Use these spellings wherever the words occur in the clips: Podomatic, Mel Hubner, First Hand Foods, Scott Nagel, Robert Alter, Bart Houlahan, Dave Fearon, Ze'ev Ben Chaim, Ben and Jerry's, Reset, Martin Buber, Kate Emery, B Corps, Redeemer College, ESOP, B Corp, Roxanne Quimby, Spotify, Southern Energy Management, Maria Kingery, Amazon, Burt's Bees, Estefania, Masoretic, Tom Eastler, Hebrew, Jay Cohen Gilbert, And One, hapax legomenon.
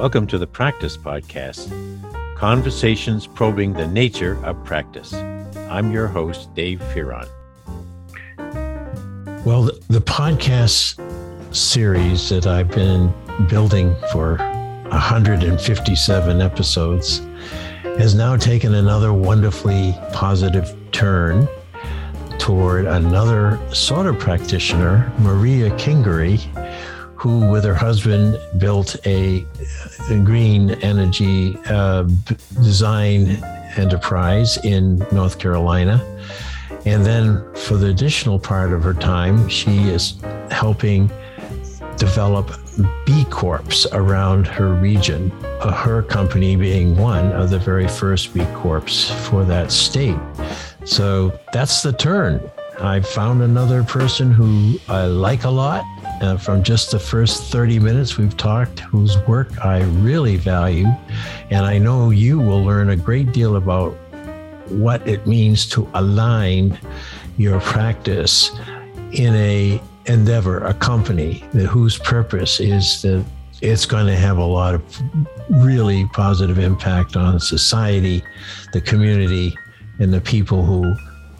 Welcome to the Practice Podcast, conversations probing the nature of practice. I'm your host, Dave Fearon. Well, the podcast series that I've been building for 157 episodes has now taken another wonderfully positive turn toward another sort of practitioner, Maria Kingery, who with her husband built a green energy design enterprise in North Carolina. And then for the additional part of her time, she is helping develop B Corps around her region, her company being one of the very first B Corps for that state. So that's the turn. I found another person who I like a lot from just the first 30 minutes we've talked, whose work I really value. And I know you will learn a great deal about what it means to align your practice in a endeavor, a company whose purpose is that it's going to have a lot of really positive impact on society, the community, and the people who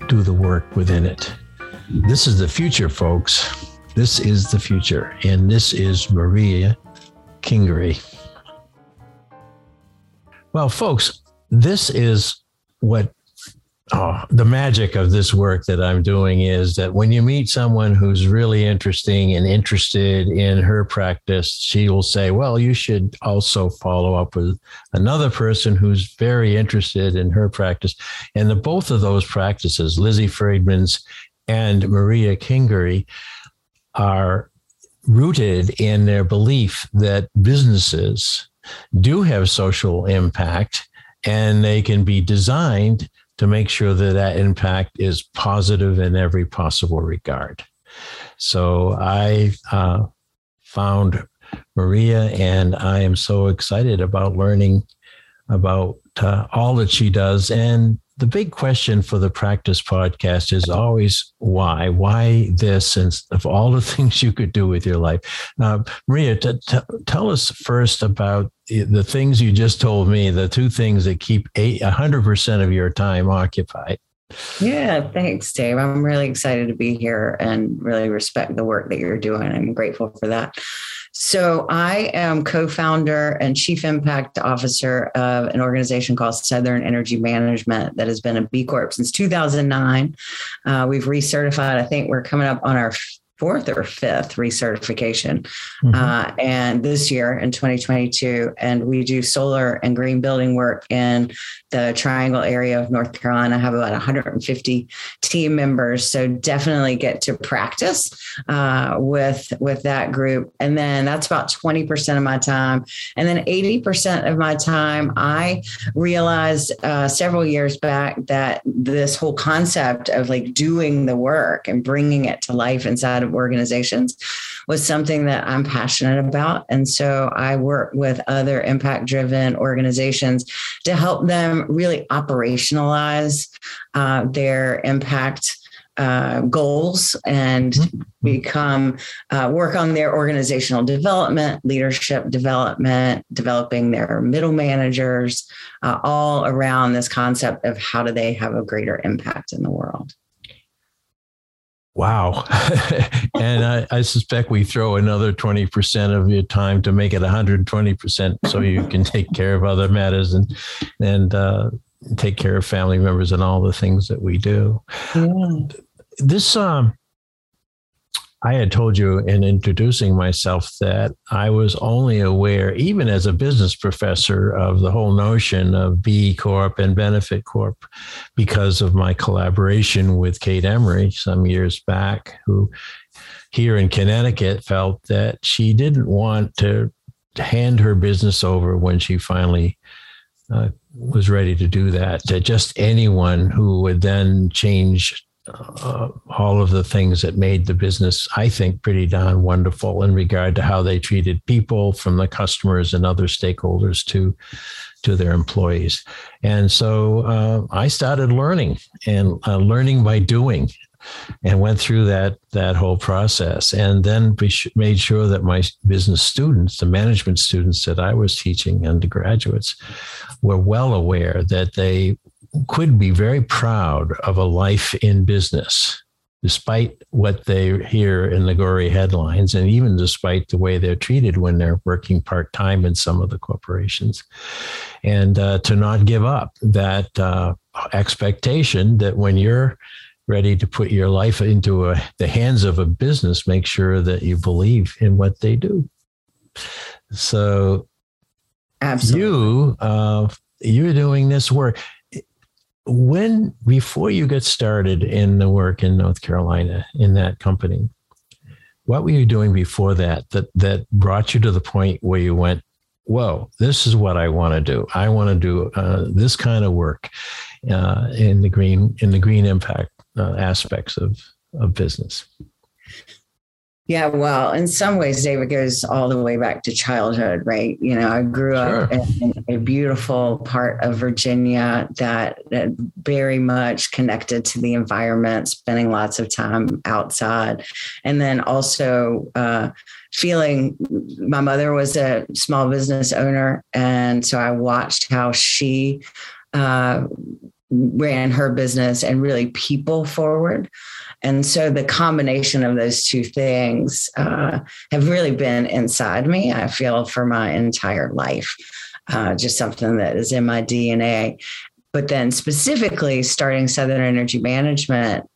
do the work within it. This is the future, folks. This is the future. And this is Maria Kingery. Well, folks, this is what the magic of this work that I'm doing is that when you meet someone who's really interesting and interested in her practice, she will say, well, you should also follow up with another person who's very interested in her practice. And the both of those practices, Lizzie Friedman's and Maria Kingery, are rooted in their belief that businesses do have social impact and they can be designed to make sure that that impact is positive in every possible regard. So I found Maria, and I am so excited about learning about all that she does. And the big question for the Practice Podcast is always why? Why this? And of all the things you could do with your life. Maria, tell us first about the things you just told me, the two things that keep 100% of your time occupied. Yeah, thanks, Dave. I'm really excited to be here and really respect the work that you're doing. I'm grateful for that. So I am co-founder and chief impact officer of an organization called Southern Energy Management that has been a B Corp since 2009. We've recertified. I think we're coming up on our fourth or fifth recertification and this year in 2022. And we do solar and green building work in the Triangle area of North Carolina. I have about 150 team members. So definitely get to practice with that group. And then that's about 20% of my time. And then 80% of my time, I realized several years back that this whole concept of like doing the work and bringing it to life inside of organizations was something that I'm passionate about. And so I work with other impact-driven organizations to help them really operationalize their impact goals and become work on their organizational development, leadership development, developing their middle managers, all around this concept of how do they have a greater impact in the world. Wow. And I suspect we throw another 20% of your time to make it 120% so you can take care of other matters and take care of family members and all the things that we do. Yeah. This, I had told you in introducing myself that I was only aware, even as a business professor, of the whole notion of B Corp and Benefit Corp because of my collaboration with Kate Emery some years back, who here in Connecticut felt that she didn't want to hand her business over when she finally was ready to do that, to just anyone who would then change all of the things that made the business, I think, pretty darn wonderful in regard to how they treated people, from the customers and other stakeholders to their employees. And so I started learning by doing. and went through that whole process, and then made sure that my business students, the management students that I was teaching, undergraduates, were well aware that they could be very proud of a life in business, despite what they hear in the gory headlines, and even despite the way they're treated when they're working part-time in some of the corporations, and to not give up that expectation that when you're ready to put your life into the hands of a business, make sure that you believe in what they do. So absolutely. You're doing this work. Before you got started in the work in North Carolina in that company, what were you doing before that brought you to the point where you went, whoa, this is what I want to do. I want to do this kind of work in the green impact aspects of business. Yeah, well, in some ways, David, goes all the way back to childhood, right? You know, I grew up in a beautiful part of Virginia that very much connected to the environment, spending lots of time outside. And then also feeling, my mother was a small business owner. And so I watched how she ran her business and really people forward. And so the combination of those two things have really been inside me, I feel, for my entire life, just something that is in my DNA. But then specifically starting Southern Energy Management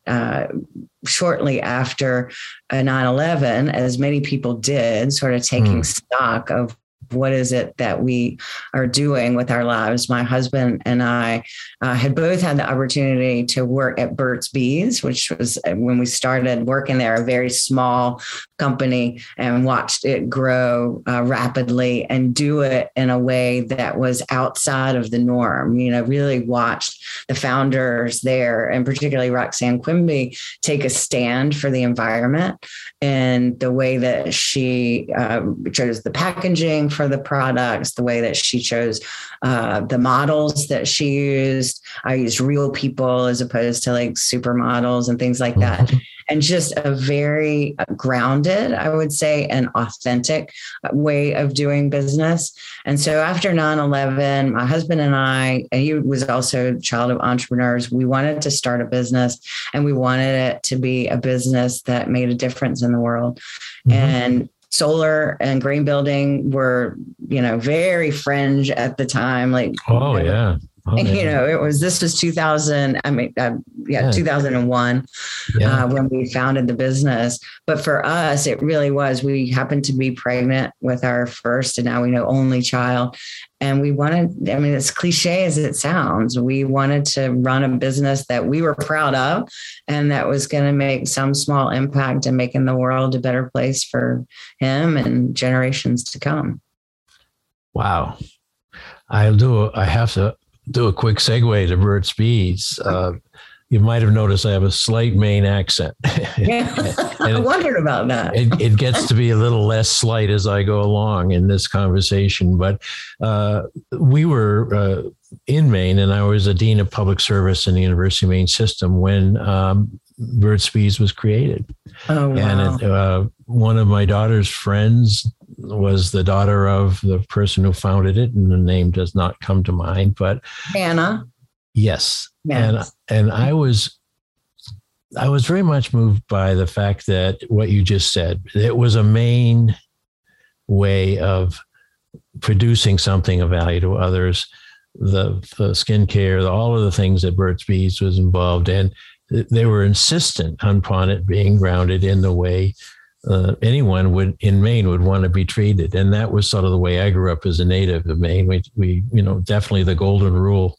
shortly after 9/11, as many people did, sort of taking stock of what is it that we are doing with our lives. My husband and I had both had the opportunity to work at Burt's Bees, which was, when we started working there, a very small company, and watched it grow rapidly and do it in a way that was outside of the norm. You know, really watched the founders there, and particularly Roxanne Quimby, take a stand for the environment and the way that she chose the packaging for the products, the way that she chose the models that she used. I used real people as opposed to like supermodels and things like that. And just a very grounded, I would say, and authentic way of doing business. And so after 9/11, my husband and I, and he was also a child of entrepreneurs, we wanted to start a business, and we wanted it to be a business that made a difference in the world. Mm-hmm. And solar and green building were, you know, very fringe at the time. Like, oh, you know, yeah. Oh, and, you know, this was 2000. I mean, 2001 when we founded the business. But for us, it really was, we happened to be pregnant with our first, and now we know, only child. And we wanted, I mean, as cliche as it sounds, we wanted to run a business that we were proud of and that was going to make some small impact in making the world a better place for him and generations to come. Wow. I have to do a quick segue to Burt's Bees. You might have noticed I have a slight Maine accent. Yeah, I wondered about that. It gets to be a little less slight as I go along in this conversation. But we were in Maine, and I was a dean of public service in the University of Maine system when Burt's Bees was created. Oh, wow. And one of my daughter's friends was the daughter of the person who founded it, and the name does not come to mind, but Anna. Yes. And I was very much moved by the fact that what you just said, it was a Maine way of producing something of value to others, the skincare, all of the things that Burt's Bees was involved in. They were insistent upon it being grounded in the way anyone in Maine would want to be treated. And that was sort of the way I grew up as a native of Maine. We you know, definitely the golden rule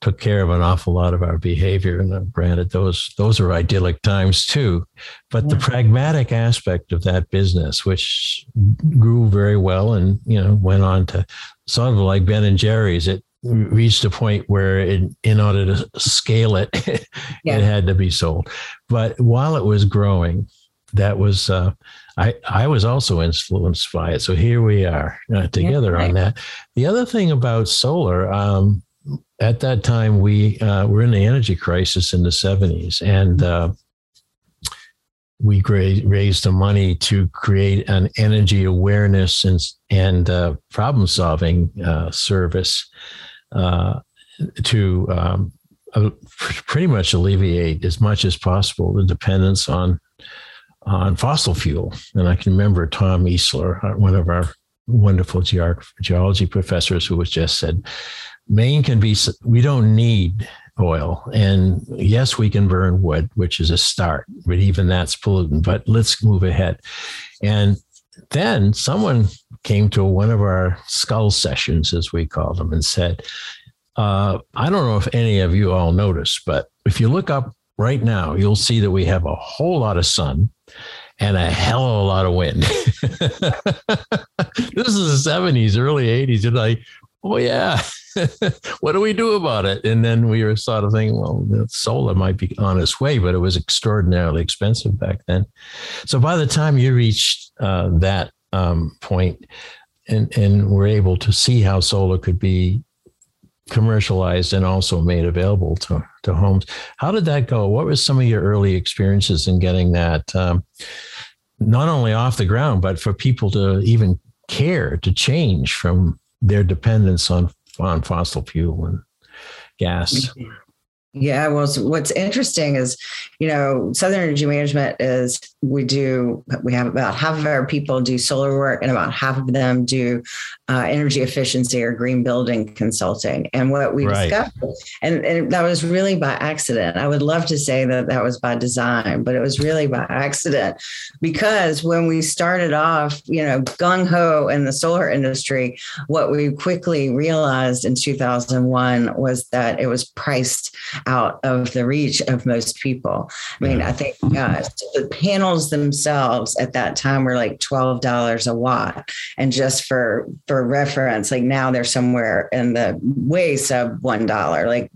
took care of an awful lot of our behavior. And granted, those are idyllic times too. But the pragmatic aspect of that business, which grew very well and, you know, went on to sort of like Ben and Jerry's, it reached a point where in order to scale it, it had to be sold. But while it was growing, that was, I was also influenced by it. So here we are together on that. The other thing about solar, at that time, we were in the energy crisis in the 70s. And we raised the money to create an energy awareness and problem solving service to pretty much alleviate as much as possible the dependence on fossil fuel. And I can remember Tom Eastler, one of our wonderful geology professors, who was just said, Maine can be, we don't need oil. And yes, we can burn wood, which is a start, but even that's pollutant, but let's move ahead. And then someone came to one of our skull sessions, as we call them, and said, I don't know if any of you all noticed, but if you look up right now, you'll see that we have a whole lot of sun and a hell of a lot of wind. This is the 70s, early 80s. And I, oh, yeah. What do we do about it? And then we were sort of thinking, well, the solar might be on its way, but it was extraordinarily expensive back then. So by the time you reached that point and were able to see how solar could be commercialized and also made available to homes, how did that go? What were some of your early experiences in getting that not only off the ground, but for people to even care to change from their dependence on fossil fuel and gas? Yeah, well, what's interesting is, you know, Southern Energy Management is we have about half of our people do solar work and about half of them do energy efficiency or green building consulting. And what we discovered, and that was really by accident. I would love to say that that was by design, but it was really by accident, because when we started off, you know, gung ho in the solar industry, what we quickly realized in 2001 was that it was priced out of the reach of most people. I mean, I think the panels themselves at that time were like $12 a watt. And just for reference, like now they're somewhere in the way sub $1, like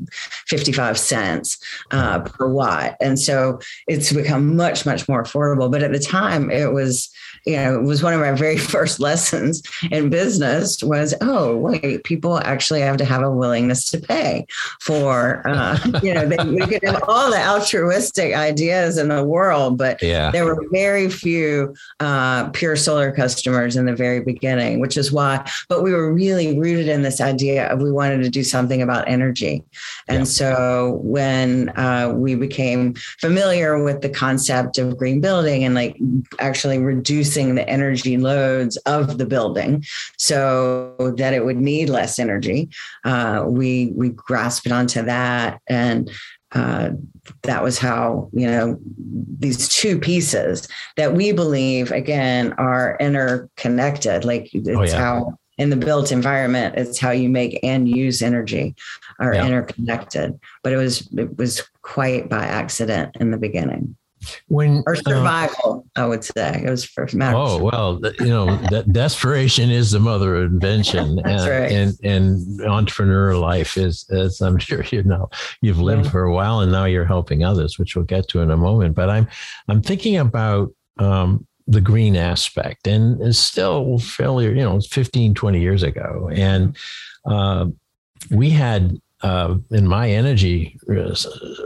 55 cents per watt. And so it's become much, much more affordable. But at the time it was, you know, it was one of our very first lessons in business was, oh, wait, people actually have to have a willingness to pay for, you know, we could have all the altruistic ideas in the world, but there were very few pure solar customers in the very beginning, which is why, but we were really rooted in this idea of we wanted to do something about energy. And so when we became familiar with the concept of green building and like actually reducing the energy loads of the building so that it would need less energy, we grasped onto that. And that was how, you know, these two pieces that we believe, again, are interconnected. Like it's how in the built environment, it's how you make and use energy are interconnected. But it was quite by accident in the beginning. Or survival, I would say. It was for matter. Oh, well, you know, that desperation is the mother of invention. That's right. And entrepreneur life is, as I'm sure you know, you've lived for a while and now you're helping others, which we'll get to in a moment. But I'm thinking about the green aspect, and it's still fairly, you know, 15, 20 years ago. And we had in my energy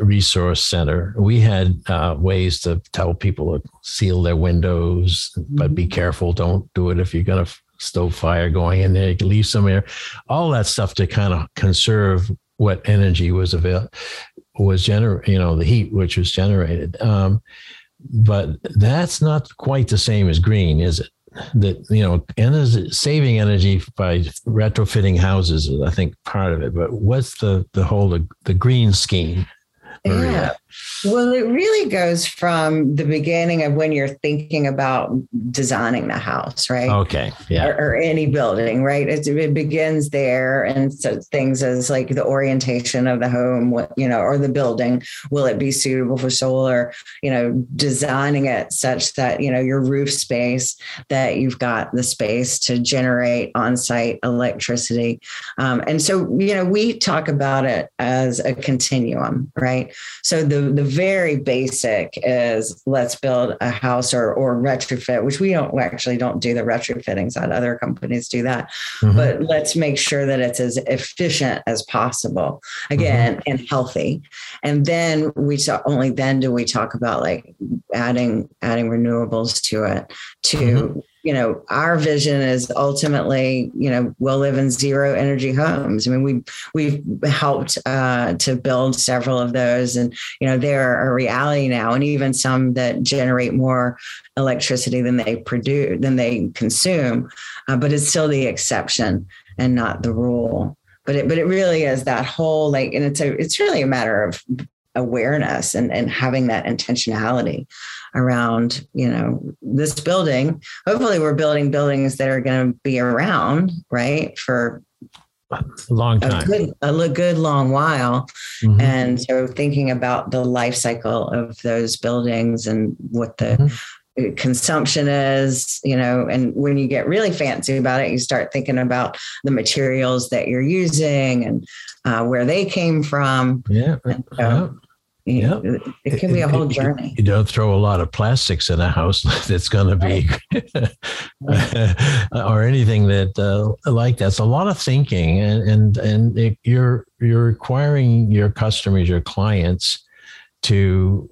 resource center, we had ways to tell people to seal their windows, but be careful. Don't do it if you're going to stove fire going in there. You can leave some air, all that stuff to kind of conserve what energy was available, was generated, you know, the heat which was generated. But that's not quite the same as green, is it? That, you know, energy, saving energy by retrofitting houses is, I think, part of it. But what's the whole the green scheme, Maria? Yeah. Well, it really goes from the beginning of when you're thinking about designing the house, right? Okay. Yeah. Or any building, right? It begins there. And so things as like the orientation of the home, you know, or the building, will it be suitable for solar, you know, designing it such that, you know, your roof space, that you've got the space to generate on-site electricity. And so, you know, we talk about it as a continuum, right? So the to the very basic is let's build a house or retrofit, which we don't do the retrofitting side. Other companies do that, mm-hmm. but let's make sure that it's as efficient as possible again, mm-hmm. and healthy. And then we talk about like adding renewables to it to, mm-hmm. you know, our vision is ultimately, you know, we'll live in zero energy homes. I mean, we've helped to build several of those, and, you know, they're a reality now, and even some that generate more electricity than they consume, but it's still the exception and not the rule. But it really is that whole, like, and it's really a matter of awareness and having that intentionality around, you know, this building. Hopefully we're building buildings that are going to be around, right, for a long time, a good long while. Mm-hmm. And so thinking about the life cycle of those buildings and what the mm-hmm. consumption is, you know, and when you get really fancy about it, you start thinking about the materials that you're using and where they came from. Yeah. Yeah, it can be a whole journey. You don't throw a lot of plastics in a house that's going to be, right. or anything that like that's a lot of thinking, and you're requiring your customers, your clients, to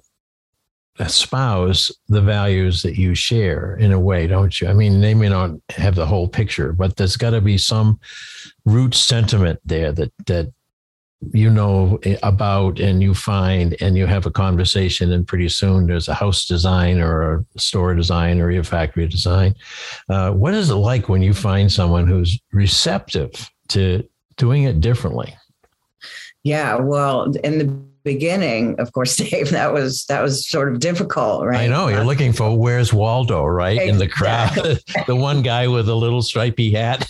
espouse the values that you share in a way, don't you? I mean, they may not have the whole picture, but there's got to be some root sentiment there that you know about and you find and you have a conversation, and pretty soon there's a house design or a store design or a factory design. What is it like when you find someone who's receptive to doing it differently? Yeah, well, in the beginning, of course, Dave, that was sort of difficult, right? I know, you're looking for where's Waldo, right? Exactly. In the crowd, the one guy with a little stripy hat.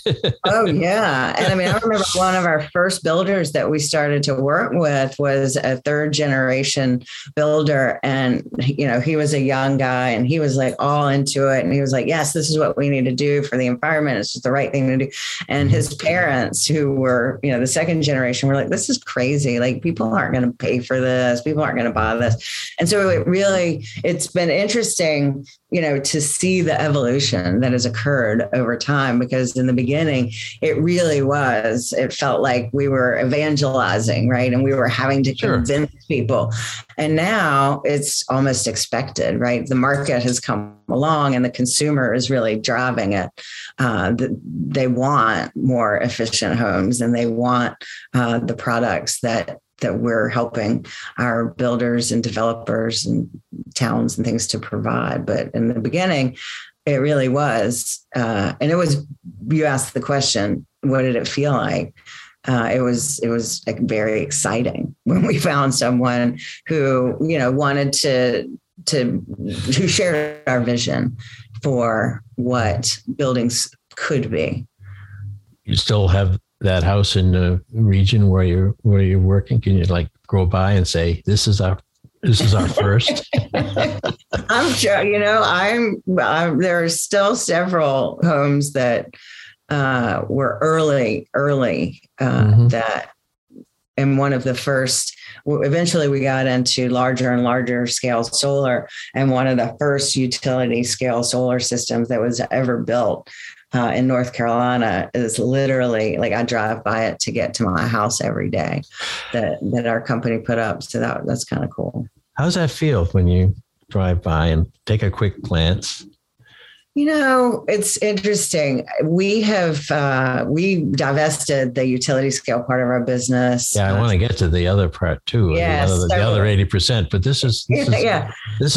Oh yeah, and I mean, I remember one of our first builders that we started to work with was a third generation builder, and you know, he was a young guy, and he was like all into it, and he was like, yes, this is what we need to do for the environment. It's just the right thing to do. And his parents, who were, you know, the second generation, were like, this is crazy. Like, people aren't going to pay for this. People aren't going to buy this. And so it's been interesting, you know, to see the evolution that has occurred over time, because in the beginning, it felt like we were evangelizing, right? And we were having to convince people. And now it's almost expected, right? The market has come along and the consumer is really driving it. They want more efficient homes, and they want the products that we're helping our builders and developers and towns and things to provide. But in the beginning, it really was. You asked the question, what did it feel like? It was very exciting when we found someone who, you know, wanted who shared our vision for what buildings could be. You still have that house in the region where you're working? Can you like go by and say, this is our first? I'm sure, you know, there are still several homes that were early mm-hmm. that, and one of the first, eventually we got into larger and larger scale solar, and one of the first utility scale solar systems that was ever built in North Carolina is literally, like, I drive by it to get to my house every day, that our company put up. So that's kind of cool. How does that feel when you drive by and take a quick glance? You know, it's interesting. We have, we divested the utility scale part of our business. Yeah, I want to get to the other part too. Yeah, the other 80%, but this is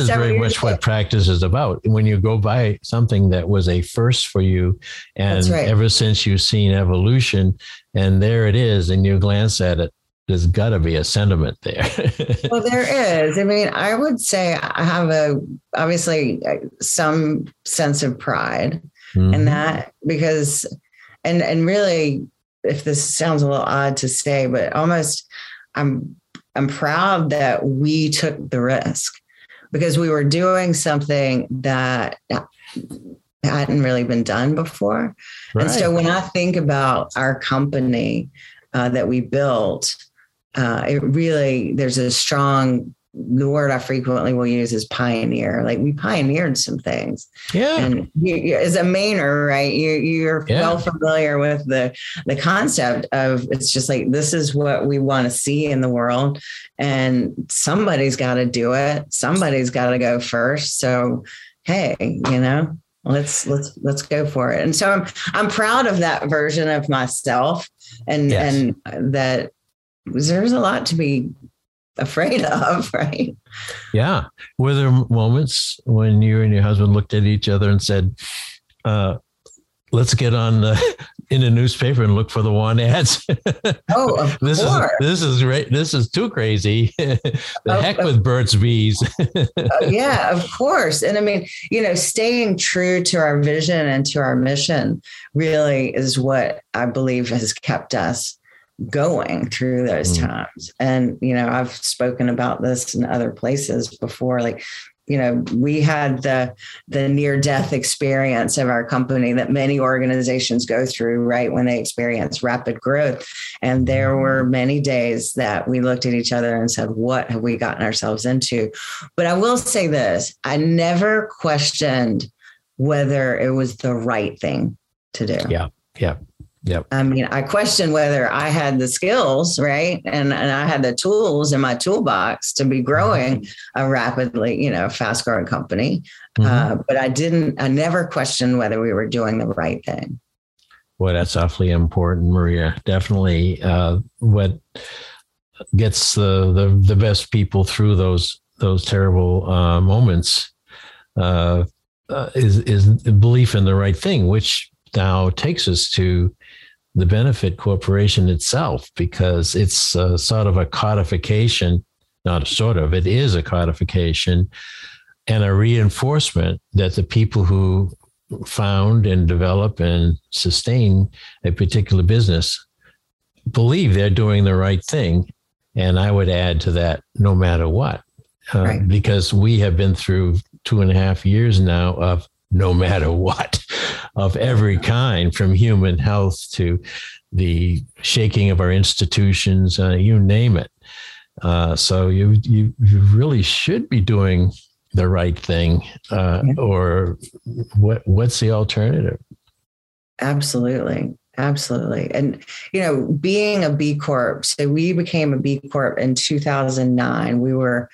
very much what practice is about. When you go by something that was a first for you, and right. ever since you've seen evolution, and there it is, and you glance at it, there's got to be a sentiment there. Well, there is. I mean, I would say I have obviously some sense of pride mm-hmm. in that, because, and really, if this sounds a little odd to say, but almost I'm proud that we took the risk, because we were doing something that hadn't really been done before. Right. And so when I think about our company that we built, there's a strong the word I frequently will use is pioneer. Like, we pioneered some things. Yeah. And you, as a Mainer, right, you're well familiar with the concept of, it's just like, this is what we want to see in the world, and somebody's got to do it. Somebody's got to go first. So, hey, you know, let's go for it. And so I'm proud of that version of myself, and, and that there's a lot to be afraid of, right? Yeah. Were there moments when you and your husband looked at each other and said, let's get on in the newspaper and look for the want ads? Oh, of course. This is too crazy. Heck with Burt's Bees. Yeah, of course. And I mean, you know, staying true to our vision and to our mission really is what I believe has kept us going through those times. And, you know, I've spoken about this in other places before, like, you know, we had the near-death experience of our company that many organizations go through, right, when they experience rapid growth. And there were many days that we looked at each other and said, what have we gotten ourselves into? But I will say this, I never questioned whether it was the right thing to do. Yeah. I mean, I questioned whether I had the skills, right? And I had the tools in my toolbox to be growing a rapidly, you know, fast growing company. But I never questioned whether we were doing the right thing. Well, that's awfully important, Maria. Definitely what gets the best people through those terrible moments is belief in the right thing, which now takes us to the benefit corporation itself, because it's it is a codification and a reinforcement that the people who found and develop and sustain a particular business believe they're doing the right thing. And I would add to that, no matter what, right, because we have been through 2.5 years now of no matter what, of every kind, from human health to the shaking of our institutions, you name it. So you really should be doing the right thing, or what's the alternative? Absolutely. And, you know, being a B Corp, so we became a B Corp in 2009. We were,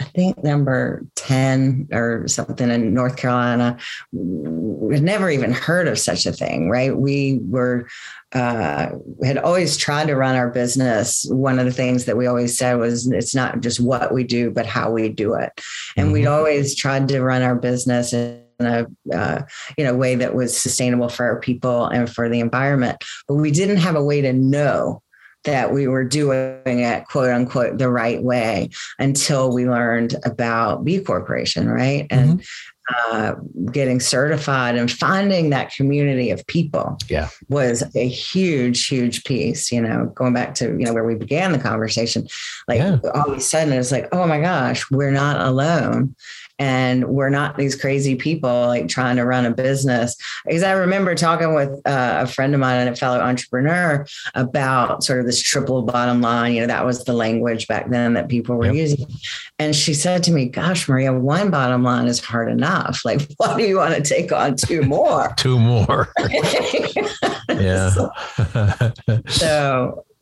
I think, number 10 or something in North Carolina. We'd never even heard of such a thing, right? We were had always tried to run our business. One of the things that we always said was, it's not just what we do, but how we do it. And we'd always tried to run our business in a way that was sustainable for our people and for the environment. But we didn't have a way to know that we were doing it, quote unquote, the right way, until we learned about B Corporation, right? And getting certified and finding that community of people was a huge piece. You know, going back to, you know, where we began the conversation, like all of a sudden it's like, oh my gosh, we're not alone. And we're not these crazy people like trying to run a business. Because I remember talking with a friend of mine and a fellow entrepreneur about sort of this triple bottom line. You know, that was the language back then that people were using. And she said to me, gosh, Maria, one bottom line is hard enough. Like, why do you want to take on two more?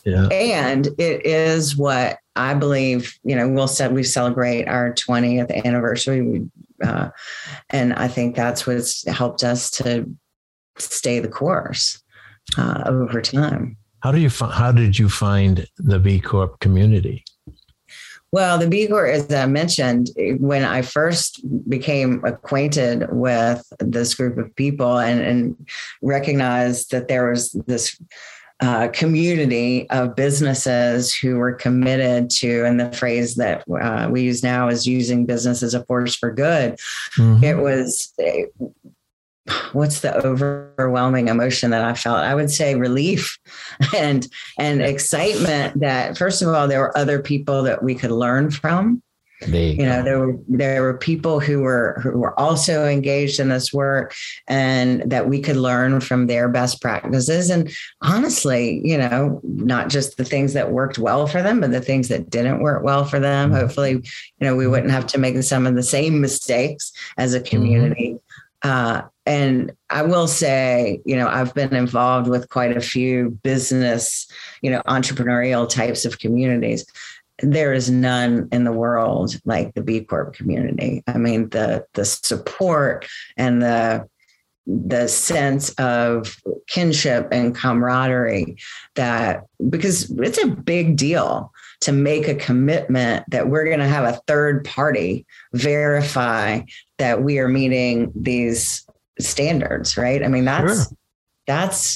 And it is what I believe, you know, we celebrate our 20th anniversary. And I think that's what's helped us to stay the course over time. How did you find the B Corp community? Well, the B Corp, as I mentioned, when I first became acquainted with this group of people and recognized that there was this community of businesses who were committed to, and the phrase that we use now is using business as a force for good. It was, what's the overwhelming emotion that I felt? I would say relief and excitement that, first of all, there were other people that we could learn from. There were people who were also engaged in this work, and that we could learn from their best practices. And honestly, not just the things that worked well for them, but the things that didn't work well for them. Mm-hmm. Hopefully, we wouldn't have to make some of the same mistakes as a community. Mm-hmm. And I will say, I've been involved with quite a few business, entrepreneurial types of communities. There is none in the world like the B Corp community. I mean, the support and the sense of kinship and camaraderie, because it's a big deal to make a commitment that we're going to have a third party verify that we are meeting these standards, right? I mean, that's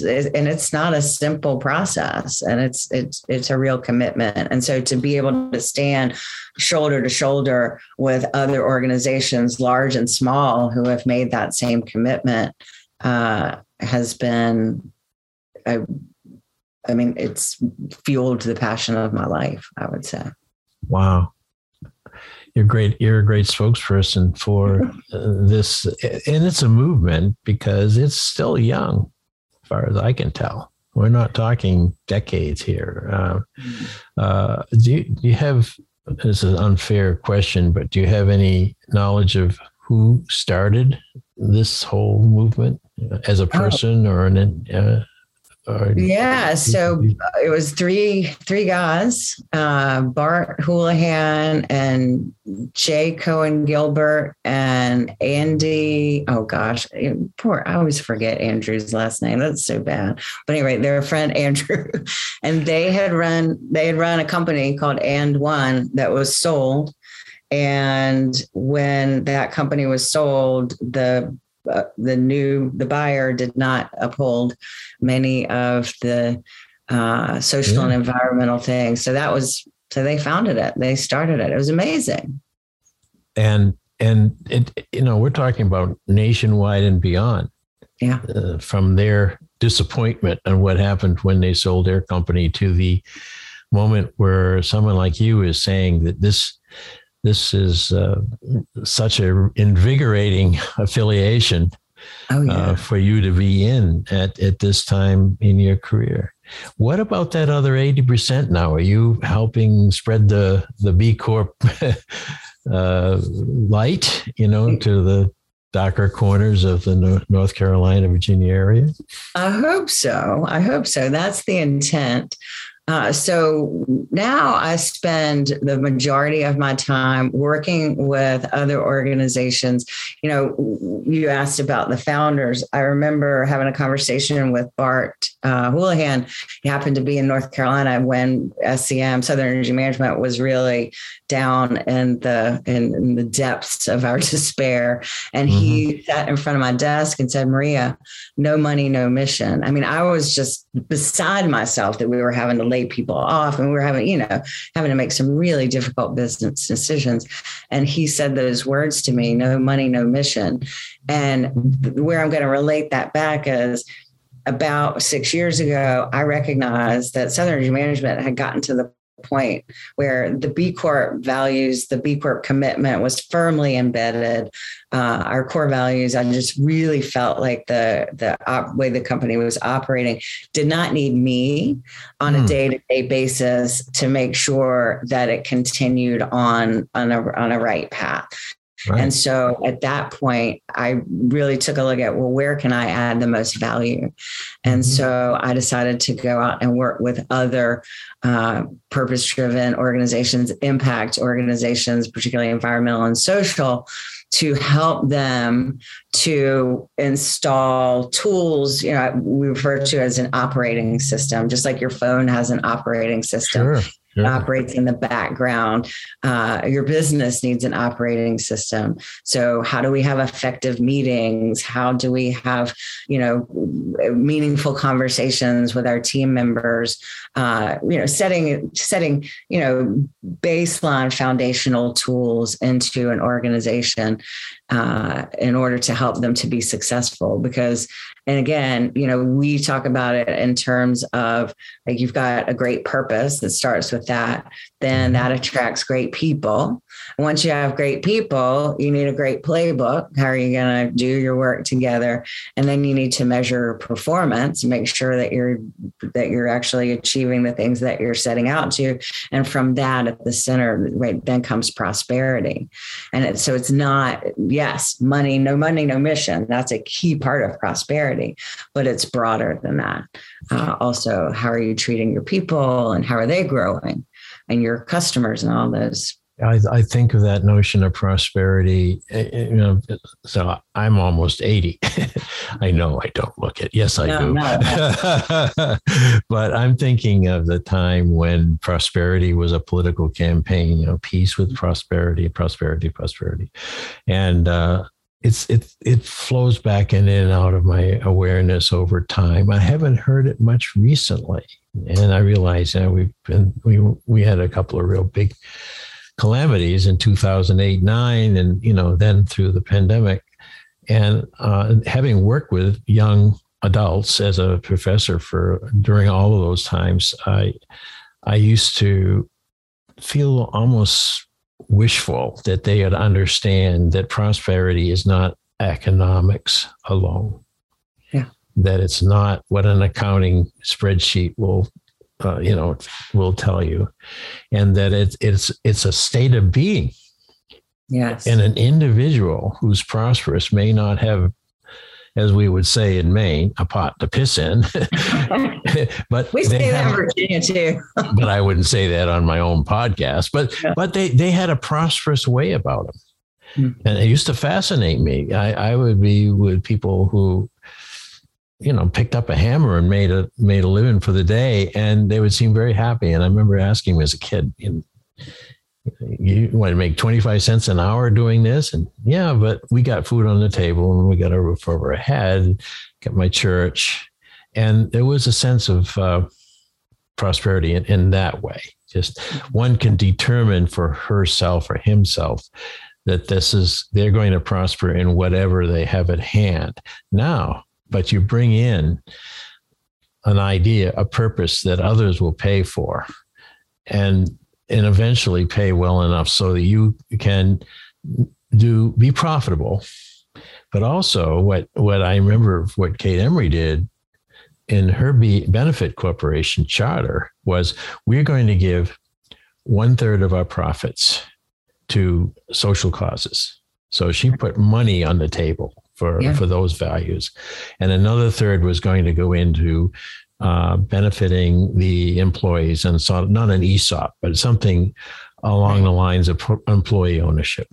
and it's not a simple process, and it's a real commitment. And so to be able to stand shoulder to shoulder with other organizations, large and small, who have made that same commitment has been, it's fueled the passion of my life, I would say. Wow. You're great. You're a great spokesperson for this. And it's a movement because it's still young. Far as I can tell, we're not talking decades here. Do you have, this is an unfair question, but do you have any knowledge of who started this whole movement as a person or an? So it was three guys: Bart Houlahan and Jay Cohen Gilbert and Andy. Oh gosh, poor! I always forget Andrew's last name. That's so bad. But anyway, their friend Andrew, and they had run a company called And One that was sold, and when that company was sold, the buyer did not uphold many of the social and environmental things. So they founded it. They started it. It was amazing. And it, we're talking about nationwide and beyond. Yeah. From their disappointment and what happened when they sold their company to the moment where someone like you is saying that this is such a invigorating affiliation for you to be in at this time in your career. What about that other 80% now? Are you helping spread the B Corp light, to the darker corners of the North Carolina, Virginia area? I hope so. That's the intent. So now I spend the majority of my time working with other organizations. You asked about the founders. I remember having a conversation with Bart Houlahan. He happened to be in North Carolina when SEM, Southern Energy Management, was really down in the depths of our despair. And he sat in front of my desk and said, "Maria, no money, no mission." I mean, I was just beside myself that we were having to lay people off, and we were having to make some really difficult business decisions. And he said those words to me: "No money, no mission." And where I'm going to relate that back is, about 6 years ago, I recognized that Southern Energy Management had gotten to the point where the B Corp values, the B Corp commitment was firmly embedded. Our core values, I just really felt like the way the company was operating did not need me on a day-to-day basis to make sure that it continued on a right path. Right. And so at that point, I really took a look at, where can I add the most value? And so I decided to go out and work with other purpose-driven organizations, impact organizations, particularly environmental and social, to help them to install tools, we refer to as an operating system, just like your phone has an operating system. Sure. It operates in the background. Your business needs an operating system. So how do we have effective meetings? How do we have, meaningful conversations with our team members? Setting, baseline foundational tools into an organization. in order to help them to be successful. Because, and again, you know, we talk about it in terms of like, you've got a great purpose that starts with that, then that attracts great people. And once you have great people, you need a great playbook. How are you going to do your work together? And then you need to measure performance, make sure that you're actually achieving the things that you're setting out to. And from that, at the center, right, then comes prosperity. And so it's not, yes, money, no mission. That's a key part of prosperity, but it's broader than that. Also, how are you treating your people and how are they growing and your customers and all those. I think of that notion of prosperity, you know, so I'm almost 80. I know I don't look it. Yes, I do. No. But I'm thinking of the time when prosperity was a political campaign, you know, peace with prosperity, prosperity, prosperity. And it flows back in and out of my awareness over time. I haven't heard it much recently. And I realize, you know, we had a couple of real big calamities in 2008-9, and you know, then through the pandemic, and having worked with young adults as a professor during all of those times, I used to feel almost wishful that they would understand that prosperity is not economics alone. Yeah, that it's not what an accounting spreadsheet will tell you, and that it's a state of being. Yes. And an individual who's prosperous may not have, as we would say in Maine, a pot to piss in. But we say that in Virginia too. But I wouldn't say that on my own podcast. But yeah. But they had a prosperous way about them. Mm-hmm. And it used to fascinate me. I would be with people who, you know, picked up a hammer and made a living for the day, and they would seem very happy. And I remember asking him as a kid, you want to make 25 cents an hour doing this? And yeah, but we got food on the table and we got a roof over our head, got my church. And there was a sense of prosperity in that way. Just one can determine for herself or himself that they're going to prosper in whatever they have at hand now. But you bring in an idea, a purpose that others will pay for and eventually pay well enough so that you can be profitable. But also what I remember what Kate Emery did in her benefit corporation charter was, we're going to give 1/3 of our profits to social causes. So she put money on the table for those values. And another 1/3 was going to go into benefiting the employees, and so not an ESOP, but something along the lines of employee ownership.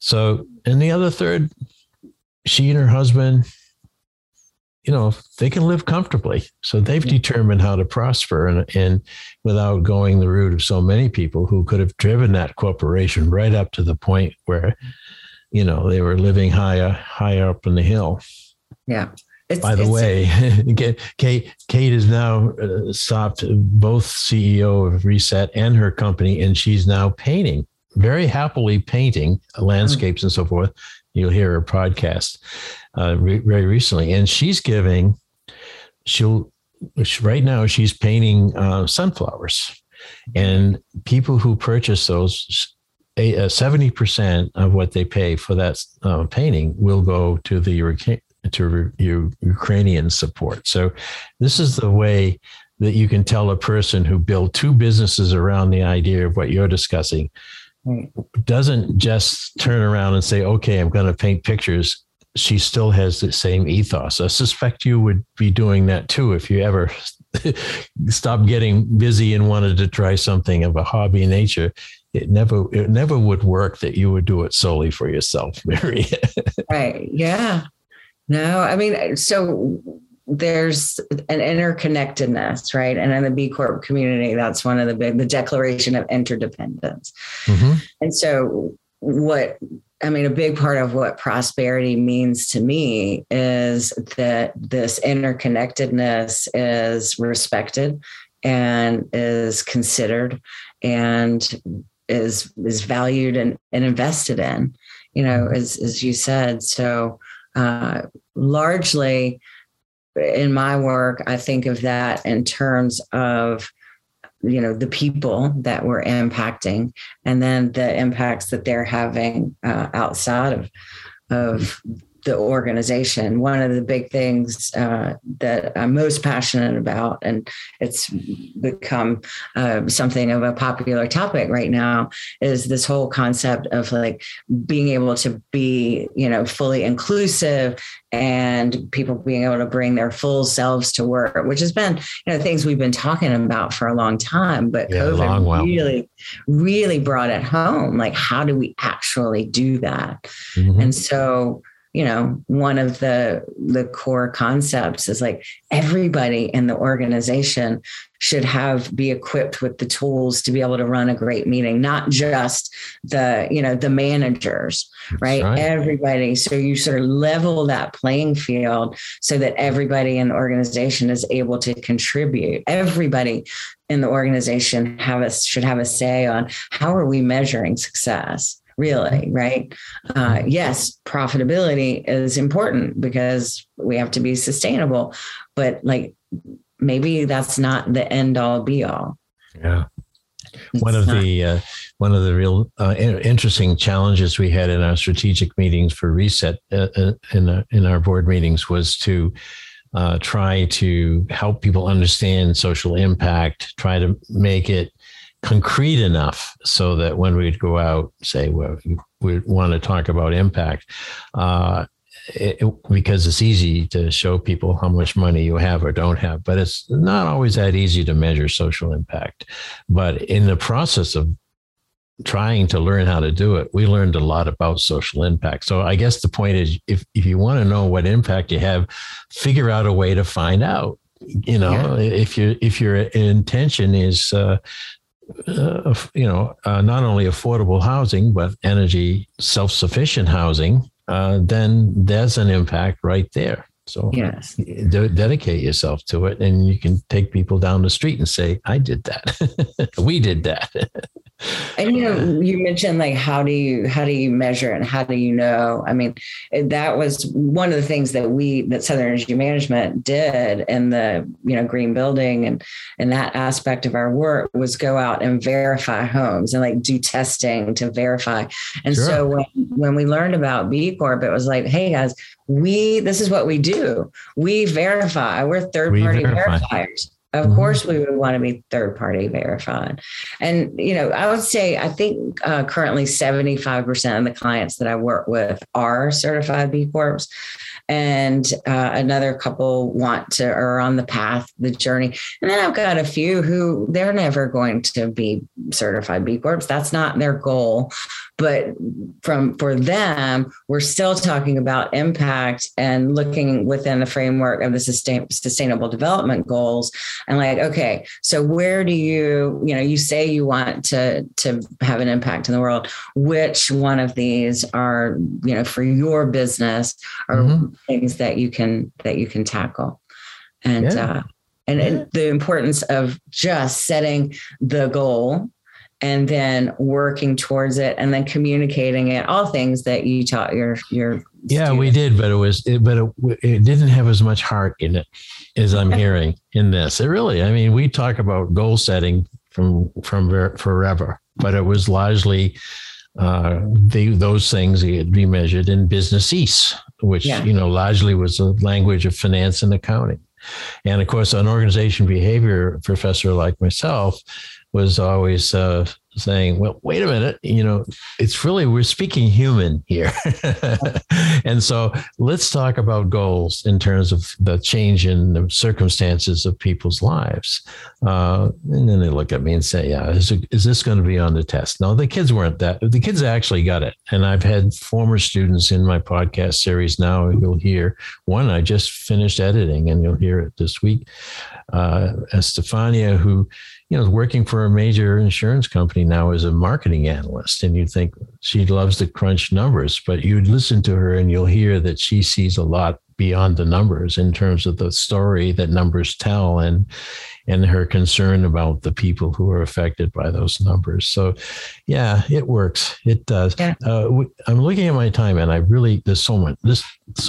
So, and the other 1/3, she and her husband, you know, they can live comfortably. So they've determined how to prosper and without going the route of so many people who could have driven that corporation right up to the point where, you know, they were living higher up in the hill. Yeah. By the way, Kate has now stopped both CEO of Reset and her company, and she's now painting, very happily painting landscapes and so forth. You'll hear her podcast very recently. And she's giving, right now she's painting sunflowers, and people who purchase those, 70% of what they pay for that painting will go to Ukrainian support. So this is the way that you can tell a person who built two businesses around the idea of what you're discussing doesn't just turn around and say, okay, I'm going to paint pictures. She still has the same ethos. I suspect you would be doing that too if you ever stopped getting busy and wanted to try something of a hobby in nature. It never would work that you would do it solely for yourself, Mary. Right. Yeah. No, I mean, so there's an interconnectedness, right? And in the B Corp community, that's one of the declaration of interdependence. Mm-hmm. And so a big part of what prosperity means to me is that this interconnectedness is respected and is considered and is valued and invested in. you know, as you said. So largely in my work, I think of that in terms of, you know, the people that we're impacting and then the impacts that they're having outside of the organization. One of the big things that I'm most passionate about, and it's become something of a popular topic right now, is this whole concept of like being able to be, you know, fully inclusive and people being able to bring their full selves to work, which has been, you know, things we've been talking about for a long time, but COVID really brought it home. Like, how do we actually do that? Mm-hmm. And so, you know, one of the core concepts is like everybody in the organization should be equipped with the tools to be able to run a great meeting, not just the, you know, the managers, right? Everybody. So you sort of level that playing field so that everybody in the organization is able to contribute. Everybody in the organization should have a say on how are we measuring success. Really, right? Yes, profitability is important because we have to be sustainable, but like maybe that's not the end all be all. Yeah, one of the real interesting challenges we had in our strategic meetings for Reset in our board meetings was to try to help people understand social impact, try to make it concrete enough so that when we'd go out, say, well, we want to talk about impact, because it's easy to show people how much money you have or don't have, but it's not always that easy to measure social impact. But in the process of trying to learn how to do it, we learned a lot about social impact. So I guess the point is, if you want to know what impact you have, figure out a way to find out, you know, if your intention is, not only affordable housing, but energy self-sufficient housing, then there's an impact right there. So yes, dedicate yourself to it, and you can take people down the street and say, I did that. We did that. And, you know, you mentioned like, how do you measure it and how do you know? I mean, that was one of the things that Southern Energy Management did in the, you know, green building and that aspect of our work was go out and verify homes and like do testing to verify. And so when we learned about B Corp, it was like, hey guys, this is what we do. We verify. We're third-party verifiers. Of course, we would want to be third-party verified. And, you know, I would say, I think currently 75% of the clients that I work with are certified B Corps. And another couple are on the journey. And then I've got a few who they're never going to be certified B Corps. That's not their goal. But for them, we're still talking about impact and looking within the framework of the sustainable development goals. And like, okay, so where do you say you want to have an impact in the world, which one of these are, you know, for your business or things that you can tackle. And, the importance of just setting the goal and then working towards it and then communicating it, all things that you taught your students. We did, but it didn't have as much heart in it as I'm hearing in this. It really, I mean, we talk about goal setting from forever, but it was largely those things that we measured in business, which, you know, largely was the language of finance and accounting. And of course, an organization behavior professor like myself was always saying, well, wait a minute, you know, it's really, we're speaking human here. And so let's talk about goals in terms of the change in the circumstances of people's lives. And then they look at me and say, yeah, is this going to be on the test? No, the kids weren't that. The kids actually got it. And I've had former students in my podcast series now, and you'll hear one I just finished editing and you'll hear it this week. Estefania, who, you know, working for a major insurance company now as a marketing analyst, and you think she loves to crunch numbers, but you listen to her and you'll hear that she sees a lot beyond the numbers in terms of the story that numbers tell, and her concern about the people who are affected by those numbers. So yeah, it works. It does. Yeah. I'm looking at my time, and I really, there's so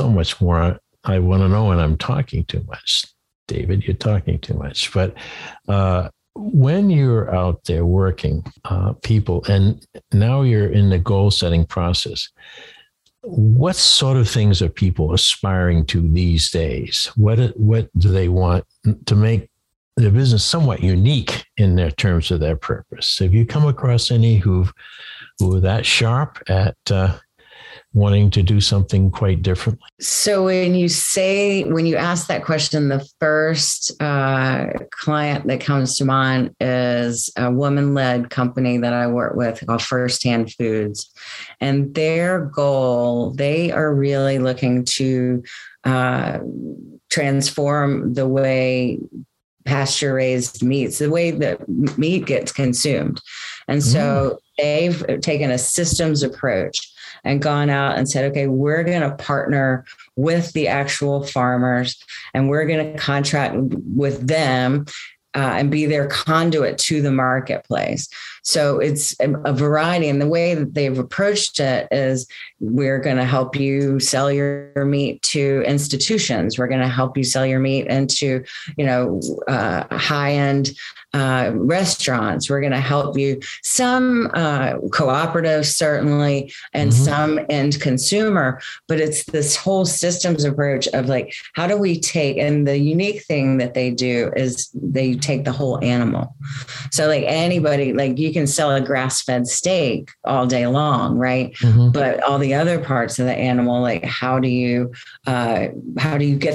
much more I want to know, and I'm talking too much. David, you're talking too much, but, when you're out there working people, and now you're in the goal setting process, what sort of things are people aspiring to these days? What do they want to make their business somewhat unique in their terms of their purpose? Have you come across any who are that sharp at wanting to do something quite differently? So when you ask that question, the first client that comes to mind is a woman-led company that I work with called First Hand Foods. And their goal, they are really looking to transform the way pasture-raised meats, the way that meat gets consumed. And so they've taken a systems approach and gone out and said, okay, we're going to partner with the actual farmers, and we're going to contract with them and be their conduit to the marketplace. So it's a variety. And the way that they've approached it is, we're going to help you sell your meat to institutions. We're going to help you sell your meat into, high-end restaurants. We're going to help you, some cooperatives certainly, and some end consumer. But it's this whole systems approach of like, how do we take, and the unique thing that they do is they take the whole animal. So like anybody, like you can sell a grass-fed steak all day long, right? But all the other parts of the animal, like how do you get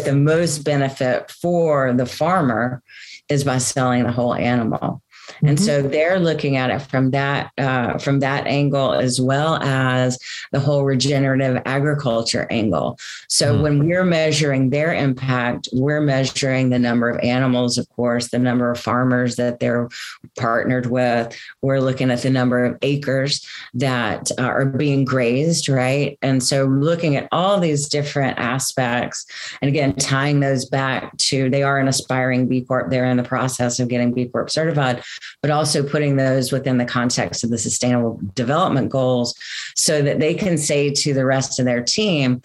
the most benefit for the farmer, is by selling the whole animal. And so they're looking at it from that angle, as well as the whole regenerative agriculture angle. So when we're measuring their impact, we're measuring the number of animals, of course, the number of farmers that they're partnered with. We're looking at the number of acres that are being grazed, right? And so looking at all these different aspects, and again, tying those back to, they are an aspiring B Corp. They're in the process of getting B Corp certified, but also putting those within the context of the Sustainable Development Goals, so that they can say to the rest of their team,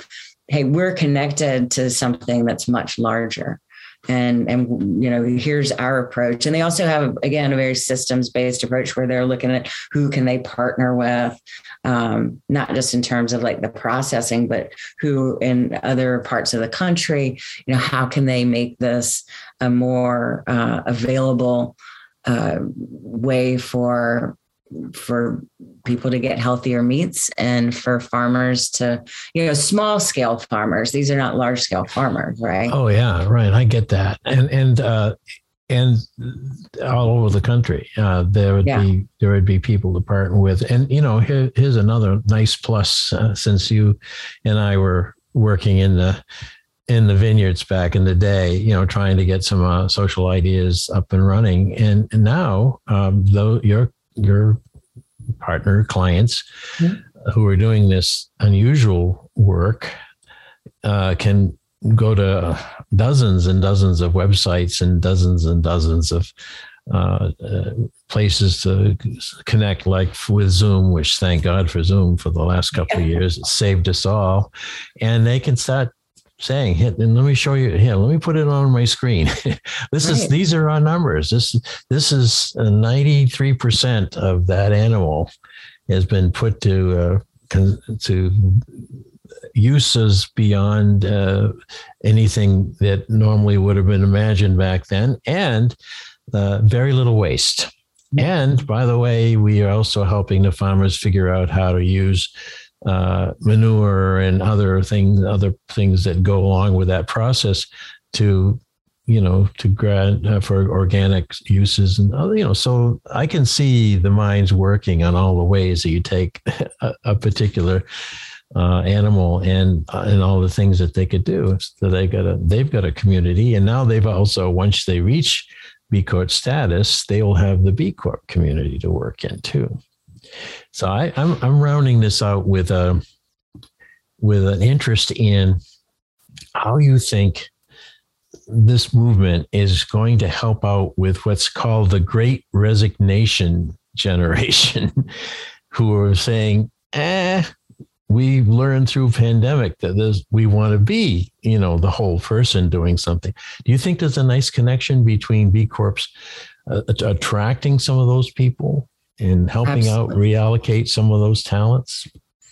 hey, we're connected to something that's much larger. And here's our approach. And they also have, again, a very systems-based approach where they're looking at who can they partner with, not just in terms of like the processing, but who in other parts of the country, how can they make this a more available way for people to get healthier meats, and for farmers to, small scale farmers. These are not large scale farmers, right? Oh yeah. Right. I get that. And all over the country, there would be people to partner with. And, here's another nice plus, since you and I were working in the vineyards back in the day, trying to get some social ideas up and running. And now though your partner clients who are doing this unusual work can go to dozens and dozens of websites and dozens of places to connect, like with Zoom, which thank God for Zoom for the last couple of years. It saved us all. And they can start saying, let me show you here. Let me put it on my screen. These are our numbers. This is 93% of that animal has been put to uses beyond anything that normally would have been imagined back then, and very little waste. And by the way, we are also helping the farmers figure out how to use manure and other things that go along with that process to for organic uses and other. So I can see the minds working on all the ways that you take a particular animal and all the things that they could do. So they've got a community, and now they've also, once they reach B Corp status, they will have the B Corp community to work in too. So I'm rounding this out with an interest in how you think this movement is going to help out with what's called the Great Resignation generation, who are saying, we learned through pandemic that we want to be, the whole person doing something. Do you think there's a nice connection between B Corps attracting some of those people and helping out reallocate some of those talents?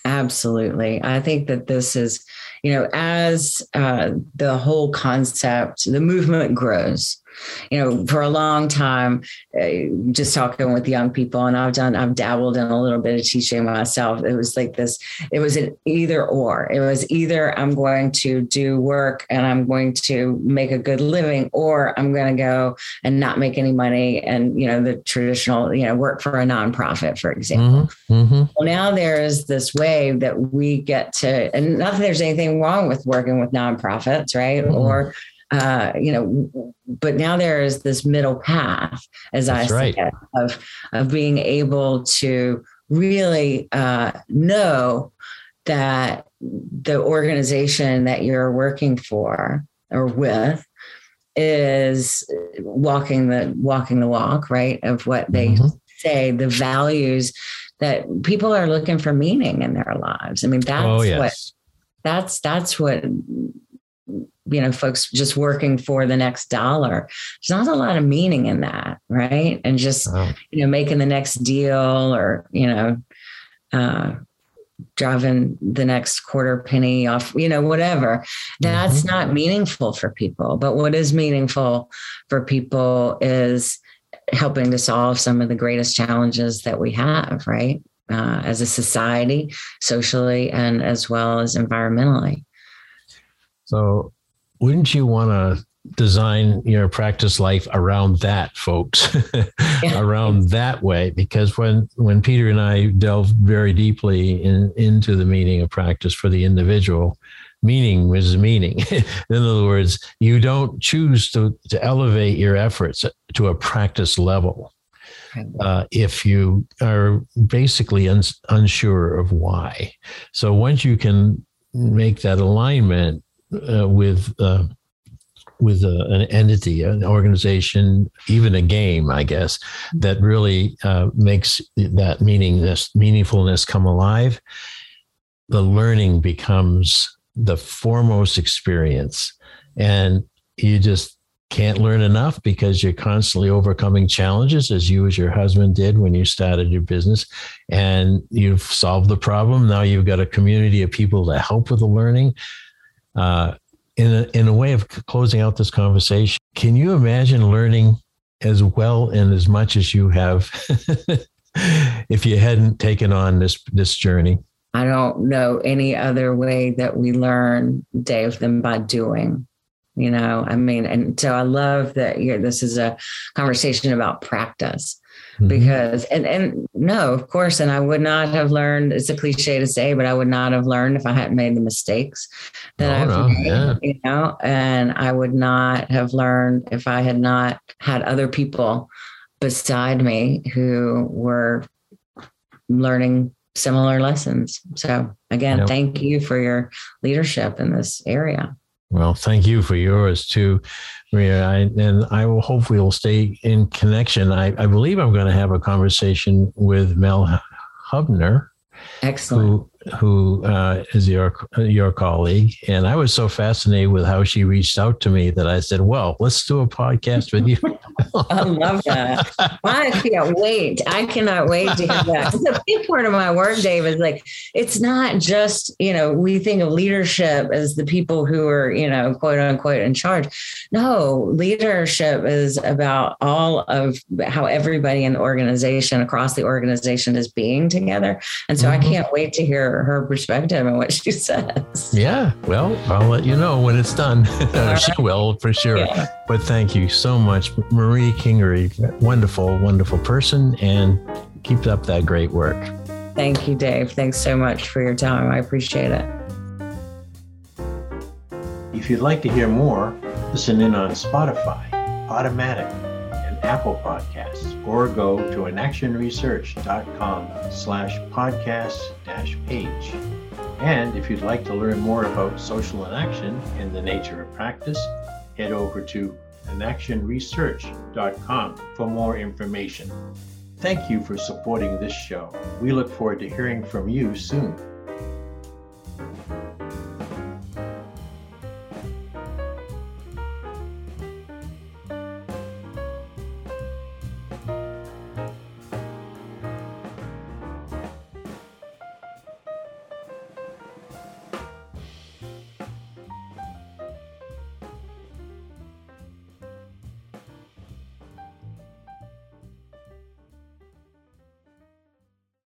Absolutely. I think that this is, as the whole concept, the movement grows, for a long time, just talking with young people, and I've dabbled in a little bit of teaching myself. It was like this, it was an either or. It was either I'm going to do work and I'm going to make a good living, or I'm going to go and not make any money. And, the traditional, work for a nonprofit, for example. Mm-hmm. Well, now there is this wave that we get to, and not that there's anything wrong with working with nonprofits, right? Mm-hmm. Or, but now there is this middle path, as I said, of being able to really know that the organization that you're working for or with is walking the walk, right? Of what they mm-hmm. say, the values that people are looking for meaning in their lives. I mean, that's what. Folks just working for the next dollar. There's not a lot of meaning in that. Right. And just, making the next deal or, driving the next quarter penny off, whatever. That's mm-hmm. not meaningful for people. But what is meaningful for people is helping to solve some of the greatest challenges that we have. Right. As a society, socially, and as well as environmentally. So wouldn't you want to design your practice life around that, folks, around that way? Because when Peter and I delved very deeply into the meaning of practice for the individual, meaning was meaning. In other words, you don't choose to elevate your efforts to a practice level if you are basically unsure of why. So once you can make that alignment, with an entity, an organization, even a game, I guess, that really makes that meaningfulness come alive. The learning becomes the foremost experience, and you just can't learn enough because you're constantly overcoming challenges, as you as your husband did when you started your business, and you've solved the problem. Now you've got a community of people to help with the learning. In a way of closing out this conversation, can you imagine learning as well and as much as you have if you hadn't taken on this journey? I don't know any other way that we learn, Dave, than by doing. And so I love that this is a conversation about practice. Mm-hmm. Because, and no, of course, and I would not have learned, it's a cliche to say, but I would not have learned if I hadn't made the mistakes that I've made, and I would not have learned if I had not had other people beside me who were learning similar lessons. So again, thank you for your leadership in this area. Well, thank you for yours too, Maria. And I will hope we will stay in connection. I believe I'm going to have a conversation with Mel Hubner. Excellent. Who is your colleague. And I was so fascinated with how she reached out to me that I said, well, let's do a podcast with you. I love that. I can't wait. I cannot wait to hear that. The big part of my work, Dave, is like, it's not just, we think of leadership as the people who are, quote unquote in charge. No, leadership is about all of how everybody in the organization, across the organization, is being together. And so I can't wait to hear her perspective and what she says. Yeah. Well, I'll let you know when it's done. She will, for sure. Yeah. But thank you so much, Maria Kingery. Wonderful, wonderful person, and keep up that great work. Thank you, Dave. Thanks so much for your time. I appreciate it. If you'd like to hear more, listen in on Spotify, Podomatic, and Apple Podcasts, or go to inactionresearch.com/podcast-page. And if you'd like to learn more about social inaction and the nature of practice, head over to inactionresearch.com for more information. Thank you for supporting this show. We look forward to hearing from you soon.